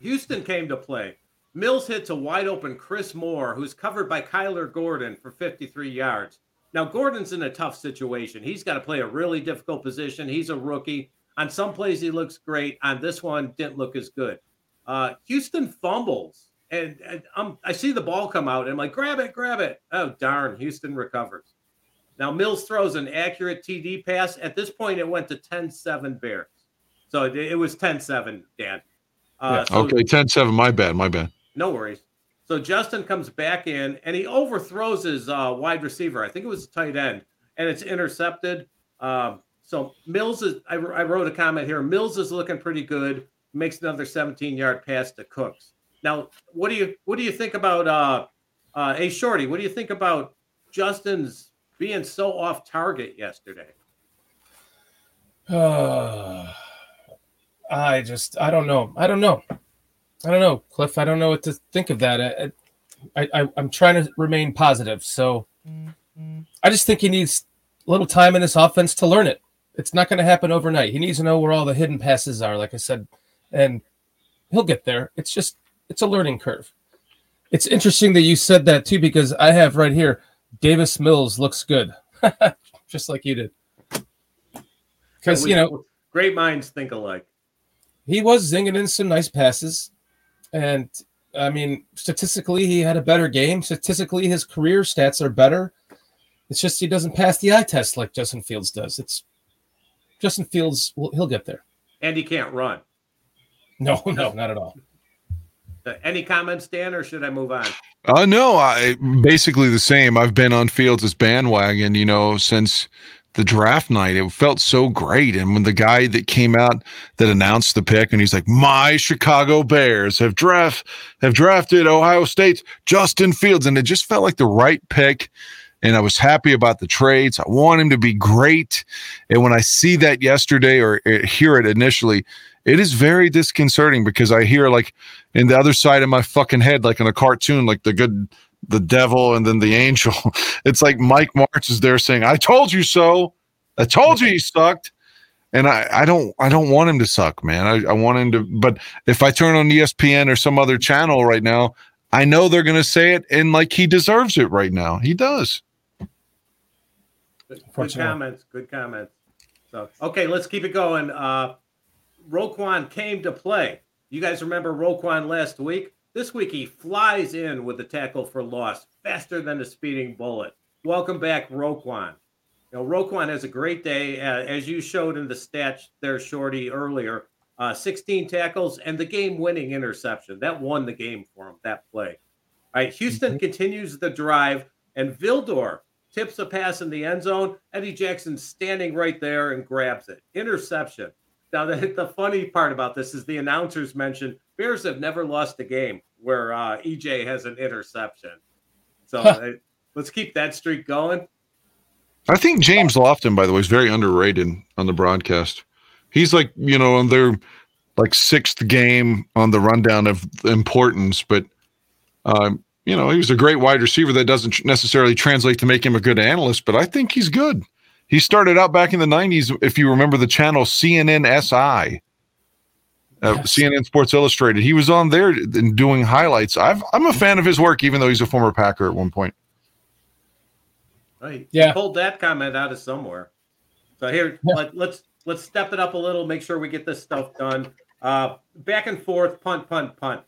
Houston came to play. Mills hits a wide-open Chris Moore, who's covered by Kyler Gordon for fifty-three yards. Now, Gordon's in a tough situation. He's got to play a really difficult position. He's a rookie. On some plays, he looks great. On this one, didn't look as good. Uh, Houston fumbles, and, and I'm, I see the ball come out, and I'm like, grab it, grab it. Oh, darn, Houston recovers. Now, Mills throws an accurate T D pass. At this point, it went to ten seven Bears. So it, it was ten seven, Dan. Uh, yeah, okay, so, ten seven, my bad, my bad. No worries. So Justin comes back in, and he overthrows his uh, wide receiver. I think it was a tight end, and it's intercepted. Um, so Mills is – I wrote a comment here. Mills is looking pretty good, makes another seventeen-yard pass to Cooks. Now, what do you what do you think about uh, – uh, hey, Shorty, what do you think about Justin's being so off target yesterday? Uh, I just – I don't know. I don't know. I don't know, Cliff. I don't know what to think of that. I, I, I'm trying to remain positive. So mm-hmm. I just think he needs a little time in this offense to learn it. It's not going to happen overnight. He needs to know where all the hidden passes are, like I said, and he'll get there. It's just, it's a learning curve. It's interesting that you said that too, because I have right here, Davis Mills looks good, just like you did. Because, you know, great minds think alike. He was zinging in some nice passes. And, I mean, statistically, he had a better game. Statistically, his career stats are better. It's just he doesn't pass the eye test like Justin Fields does. It's Justin Fields, well, he'll get there. And he can't run. No, no, not at all. Any comments, Dan, or should I move on? Uh, no, I basically the same. I've been on Fields' bandwagon, you know, since – the draft night. It felt so great. And when the guy that came out that announced the pick and he's like, my Chicago Bears have draft have drafted Ohio State's Justin Fields. And it just felt like the right pick. And I was happy about the trades. I want him to be great. And when I see that yesterday or hear it initially, it is very disconcerting because I hear like in the other side of my fucking head, like in a cartoon, like the good, the devil, and then the angel. It's like Mike Martz is there saying, I told you so. I told you you sucked. And I, I don't I don't want him to suck, man. I, I want him to. But if I turn on E S P N or some other channel right now, I know they're going to say it, and like he deserves it right now. He does. Good, good comments. Good comments. So, okay, let's keep it going. Uh, Roquan came to play. You guys remember Roquan last week? This week, he flies in with a tackle for loss, faster than a speeding bullet. Welcome back, Roquan. Now, Roquan has a great day, uh, as you showed in the stats there, Shorty, earlier. Uh, sixteen tackles and the game-winning interception. That won the game for him, that play. All right, Houston mm-hmm. continues the drive, and Vildor tips a pass in the end zone. Eddie Jackson's standing right there and grabs it. Interception. Now, the, the funny part about this is the announcers mentioned Bears have never lost a game where uh, E J has an interception. So huh. uh, let's keep that streak going. I think James Lofton, by the way, is very underrated on the broadcast. He's like, you know, on their like sixth game on the rundown of importance, but Um, you know, he was a great wide receiver. That doesn't necessarily translate to make him a good analyst, but I think he's good. He started out back in the nineties, if you remember the channel C N N S I, uh, yes. C N N Sports Illustrated. He was on there doing highlights. I've, I'm a fan of his work, even though he's a former Packer at one point. Right. Yeah. Pulled that comment out of somewhere. So here, yeah. let, let's let's step it up a little, make sure we get this stuff done. Uh, back and forth, punt, punt, punt.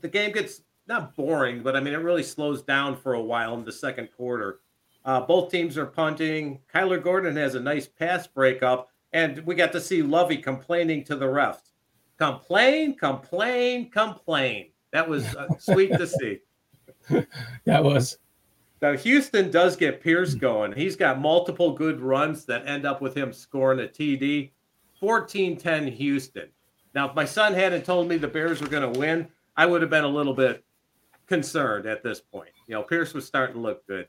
The game gets not boring, but, I mean, it really slows down for a while in the second quarter. Uh, both teams are punting. Kyler Gordon has a nice pass breakup, and we got to see Lovie complaining to the refs. Complain, complain, complain. That was uh, sweet to see. That was. Now, Houston does get Pierce going. He's got multiple good runs that end up with him scoring a T D. fourteen ten Houston. Now, if my son hadn't told me the Bears were going to win, I would have been a little bit concerned at this point. You know, Pierce was starting to look good.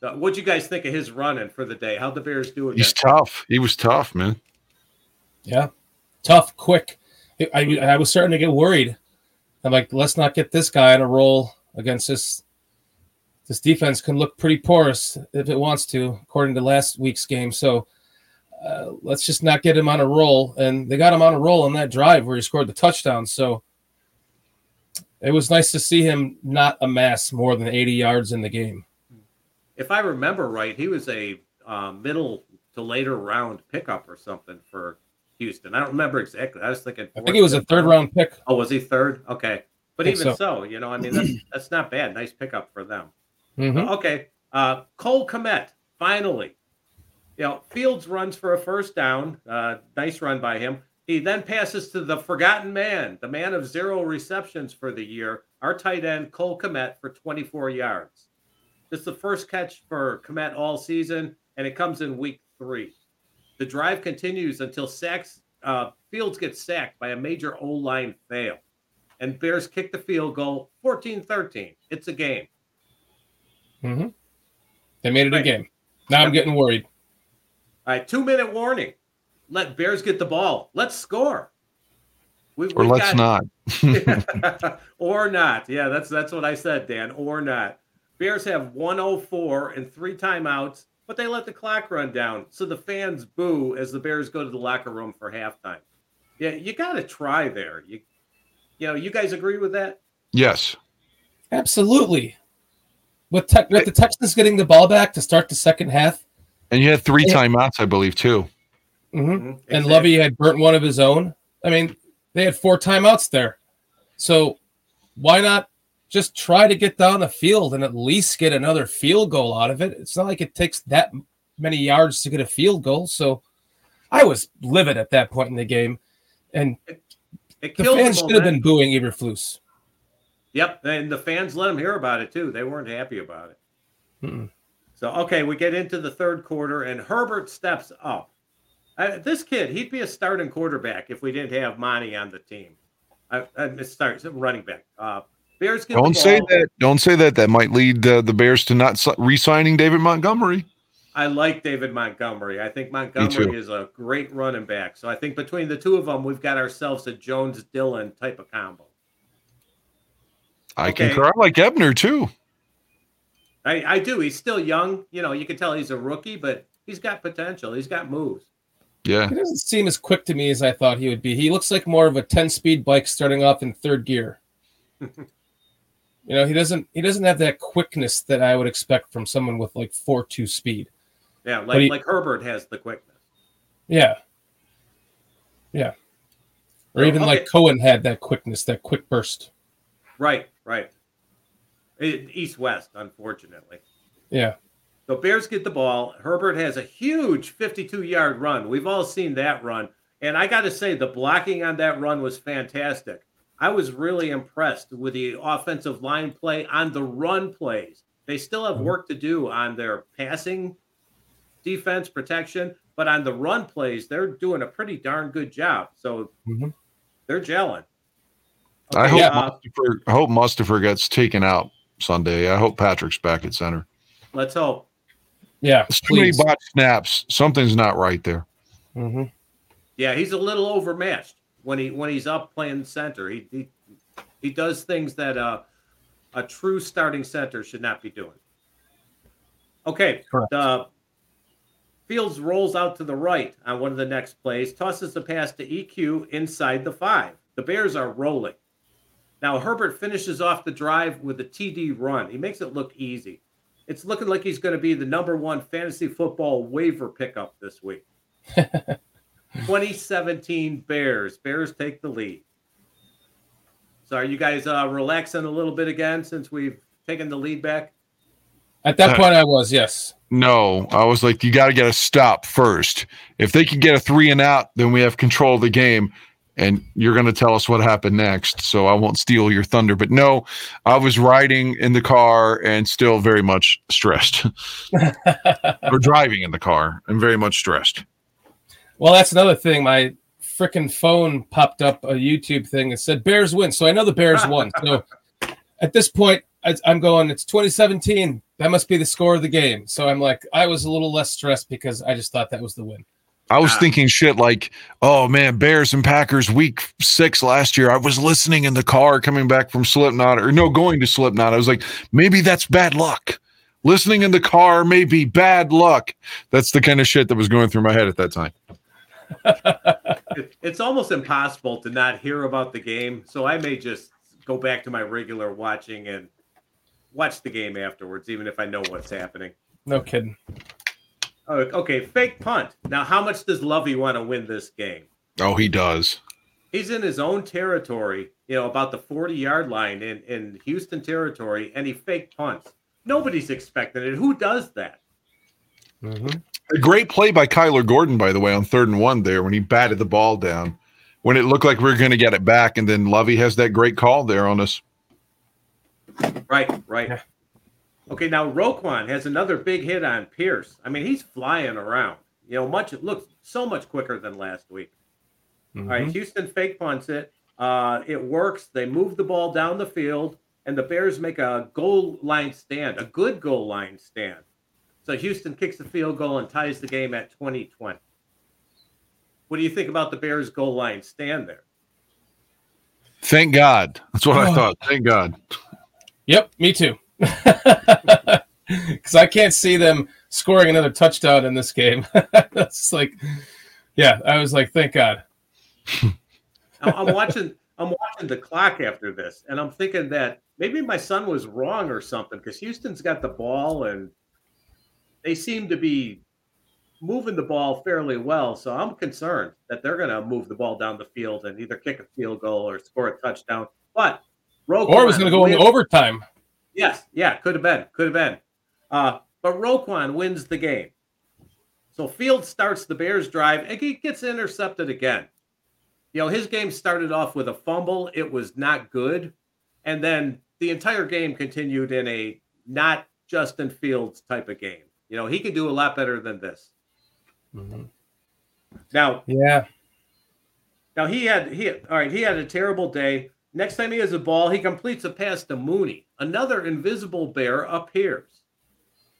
So what'd you guys think of his running for the day? How'd the Bears do it? He's tough. He was tough, man. Yeah. Tough, quick. I, I was starting to get worried. I'm like, let's not get this guy on a roll against this. This defense can look pretty porous if it wants to, according to last week's game. So uh, let's just not get him on a roll. And they got him on a roll on that drive where he scored the touchdown. So it was nice to see him not amass more than eighty yards in the game. If I remember right, he was a uh, middle to later round pickup or something for Houston. I don't remember exactly. I was thinking. I think it was a third round pick. Oh, was he third? Okay. But even so. so, you know, I mean, that's, that's not bad. Nice pickup for them. Mm-hmm. Okay, uh, Cole Komet, finally. You know, Fields runs for a first down. Uh, nice run by him. He then passes to the forgotten man, the man of zero receptions for the year, our tight end, Cole Komet, for twenty-four yards. This is the first catch for Komet all season, and it comes in week three. The drive continues until sacks, uh, Fields gets sacked by a major O-line fail, and Bears kick the field goal, fourteen thirteen. It's a game. Mm-hmm. They made it right. a game. Now yep. I'm getting worried. All right, two-minute warning. Let Bears get the ball. Let's score. We, or let's got... not. Or not. Yeah, that's that's what I said, Dan. Or not. Bears have one oh four and three timeouts, but they let the clock run down, so the fans boo as the Bears go to the locker room for halftime. Yeah, you got to try there. You, you know, you guys agree with that? Yes. Absolutely. With, te- with the Texans getting the ball back to start the second half. And you had three timeouts, I believe, too. Mm-hmm. Mm-hmm. And exactly. Lovie had burnt one of his own. I mean, they had four timeouts there. So why not just try to get down the field and at least get another field goal out of it? It's not like it takes that many yards to get a field goal. So I was livid at that point in the game. And it, it the fans should have been booing Eberflus. Yep, and the fans let them hear about it, too. They weren't happy about it. Mm-mm. So, okay, we get into the third quarter, and Herbert steps up. I, this kid, he'd be a starting quarterback if we didn't have Mooney on the team. I, I start running back. Uh, Bears get Don't say that. Don't say that. That might lead uh, the Bears to not re-signing David Montgomery. I like David Montgomery. I think Montgomery is a great running back. So I think between the two of them, we've got ourselves a Jones-Dillon type of combo. I okay. concur. I like Ebner, too. I, I do. He's still young. You know, you can tell he's a rookie, but he's got potential. He's got moves. Yeah. He doesn't seem as quick to me as I thought he would be. He looks like more of a ten-speed bike starting off in third gear. you know, he doesn't he doesn't have that quickness that I would expect from someone with, like, four two speed. Yeah, like, he, like Herbert has the quickness. Yeah. Yeah. Or even, okay. like, Cohen had that quickness, that quick burst. Right. Right. East-West, unfortunately. Yeah. So Bears get the ball. Herbert has a huge fifty-two-yard run. We've all seen that run. And I got to say, the blocking on that run was fantastic. I was really impressed with the offensive line play on the run plays. They still have work to do on their passing defense protection, but on the run plays, they're doing a pretty darn good job. So mm-hmm. they're gelling. Okay, I hope yeah. Mustafer, I hope Mustafer gets taken out Sunday. I hope Patrick's back at center. Let's hope. Yeah, There's too many botched snaps. Something's not right there. Mm-hmm. Yeah, he's a little overmatched when he when he's up playing center. He he, he does things that uh, a true starting center should not be doing. Okay. The, Fields rolls out to the right on one of the next plays, tosses the pass to E Q inside the five. The Bears are rolling. Now, Herbert finishes off the drive with a T D run. He makes it look easy. It's looking like he's going to be the number one fantasy football waiver pickup this week. twenty seventeen Bears. Bears take the lead. So are you guys uh, relaxing a little bit again since we've taken the lead back? At that uh, point, I was, yes. No, I was like, you got to get a stop first. If they can get a three and out, then we have control of the game, and you're going to tell us what happened next, so I won't steal your thunder. But no, I was riding in the car and still very much stressed. Or driving in the car and very much stressed. Well, that's another thing. My freaking phone popped up a YouTube thing that said Bears win, so I know the Bears won. So at this point, I'm going, it's twenty seventeen. That must be the score of the game. So I'm like, I was a little less stressed because I just thought that was the win. I was thinking shit like, oh, man, Bears and Packers week six last year. I was listening in the car coming back from Slipknot, or no, going to Slipknot. I was like, maybe that's bad luck. Listening in the car may be bad luck. That's the kind of shit that was going through my head at that time. It's almost impossible to not hear about the game. So I may just go back to my regular watching and watch the game afterwards, even if I know what's happening. No kidding. Okay, fake punt. Now, how much does Lovie want to win this game? Oh, he does. He's in his own territory, you know, about the forty-yard line in, in Houston territory, and he fake punts. Nobody's expecting it. Who does that? Mm-hmm. A great play by Kyler Gordon, by the way, on third and one there when he batted the ball down, when it looked like we were going to get it back, and then Lovie has that great call there on us. Right, right. Yeah. Okay, now Roquan has another big hit on Pierce. I mean, he's flying around. You know, much it looks so much quicker than last week. Mm-hmm. All right, Houston fake punts it. Uh, it works. They move the ball down the field, and the Bears make a goal line stand, a good goal line stand. So Houston kicks the field goal and ties the game at twenty twenty. What do you think about the Bears' goal line stand there? Thank God. That's what oh. I thought. Thank God. Yep, me too. Because I can't see them scoring another touchdown in this game. That's like, yeah, I was like, thank God. I'm watching. I'm watching the clock after this, and I'm thinking that maybe my son was wrong or something. Because Houston's got the ball, and they seem to be moving the ball fairly well. So I'm concerned that they're going to move the ball down the field and either kick a field goal or score a touchdown. But Roquan or it was going to go into overtime. Yes, yeah, could have been, could have been. Uh, but Roquan wins the game. So Fields starts the Bears drive, and he gets intercepted again. You know, his game started off with a fumble. It was not good. And then the entire game continued in a not Justin Fields type of game. You know, he could do a lot better than this. Mm-hmm. Now, yeah. Now, he had, he all right, he had a terrible day. Next time he has a ball, he completes a pass to Mooney. Another invisible bear appears.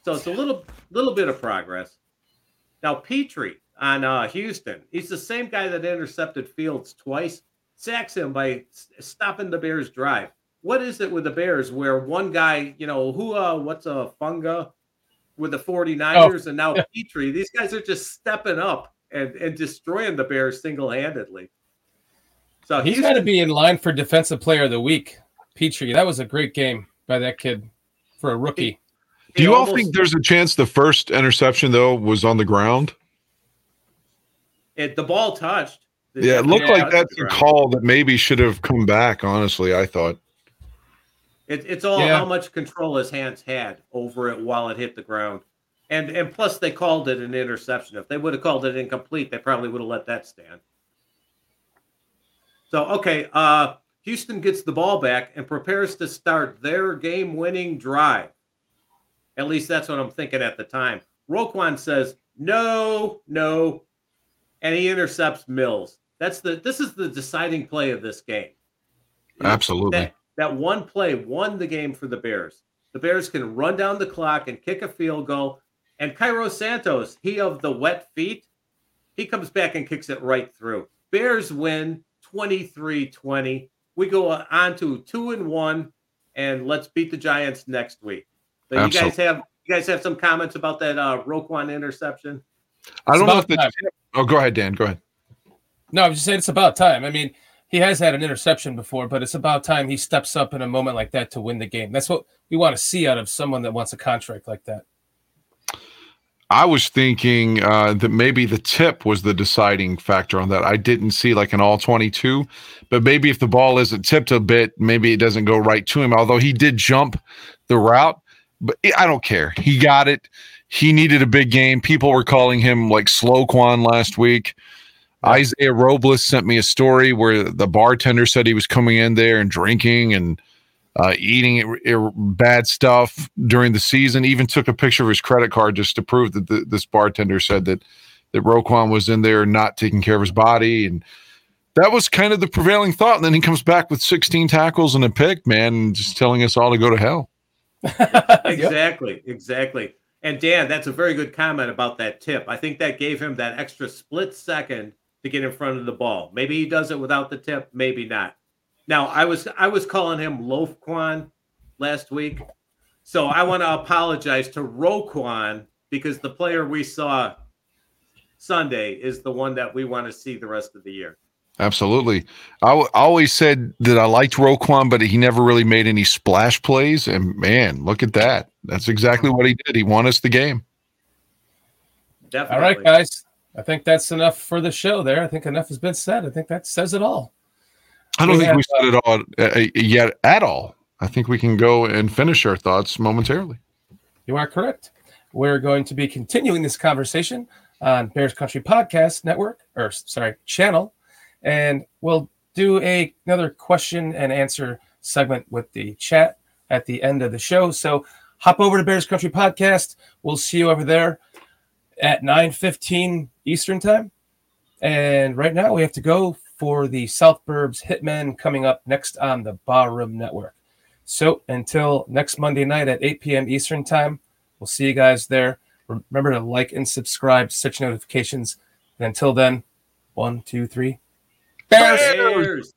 So it's a little little bit of progress. Now Petrie on uh, Houston, he's the same guy that intercepted Fields twice, sacks him by s- stopping the Bears' drive. What is it with the Bears where one guy, you know, who, uh, what's a funga with the 49ers oh. and now Petrie? These guys are just stepping up and, and destroying the Bears single-handedly. So he's got to be in line for Defensive Player of the Week, Petrie. That was a great game by that kid for a rookie. He, Do you all think there's a chance the first interception, though, was on the ground? It, the ball touched. The, yeah, it looked like that's a call that maybe should have come back, honestly, I thought. It, it's all yeah. how much control his hands had over it while it hit the ground. And, and plus, they called it an interception. If they would have called it incomplete, they probably would have let that stand. So, okay, uh, Houston gets the ball back and prepares to start their game-winning drive. At least that's what I'm thinking at the time. Roquan says, no, no, and he intercepts Mills. That's the. This is the deciding play of this game. Absolutely. That, that one play won the game for the Bears. The Bears can run down the clock and kick a field goal. And Cairo Santos, he of the wet feet, he comes back and kicks it right through. Bears win. twenty-three twenty. We go on to two and one. and let's beat the Giants next week. But you Absolutely. guys have you guys have some comments about that uh, Roquan interception? I don't know if the – oh, go ahead, Dan. Go ahead. No, I was just saying it's about time. I mean, he has had an interception before, but it's about time he steps up in a moment like that to win the game. That's what we want to see out of someone that wants a contract like that. I was thinking uh, that maybe the tip was the deciding factor on that. I didn't see like an all twenty-two, but maybe if the ball isn't tipped a bit, maybe it doesn't go right to him, although he did jump the route. But I don't care. He got it. He needed a big game. People were calling him like Sloquan last week. Isaiah Robles sent me a story where the bartender said he was coming in there and drinking and uh, eating it, it, bad stuff during the season. Even took a picture of his credit card just to prove that the, this bartender said that that Roquan was in there not taking care of his body. And that was kind of the prevailing thought. And then he comes back with sixteen tackles and a pick, man, and just telling us all to go to hell. Exactly, exactly. And Dan, that's a very good comment about that tip. I think that gave him that extra split second to get in front of the ball. Maybe he does it without the tip, maybe not. Now, I was I was calling him Loafquan last week, so I want to apologize to Roquan because the player we saw Sunday is the one that we want to see the rest of the year. Absolutely. I, w- I always said that I liked Roquan, but he never really made any splash plays, and man, look at that. That's exactly what he did. He won us the game. Definitely. All right, guys. I think that's enough for the show there. I think enough has been said. I think that says it all. I don't we think have, we said it all uh, yet at all. I think we can go and finish our thoughts momentarily. You are correct. We're going to be continuing this conversation on Bears Country Podcast Network, or sorry, channel, and we'll do a, another question and answer segment with the chat at the end of the show. So hop over to Bears Country Podcast. We'll see you over there at nine fifteen Eastern time. And right now we have to go for the South Burbs Hitmen coming up next on the Barham Network. So until next Monday night at eight p.m. Eastern time, we'll see you guys there. Remember to like and subscribe to such notifications. And until then, one, two, three. Bears! Bears!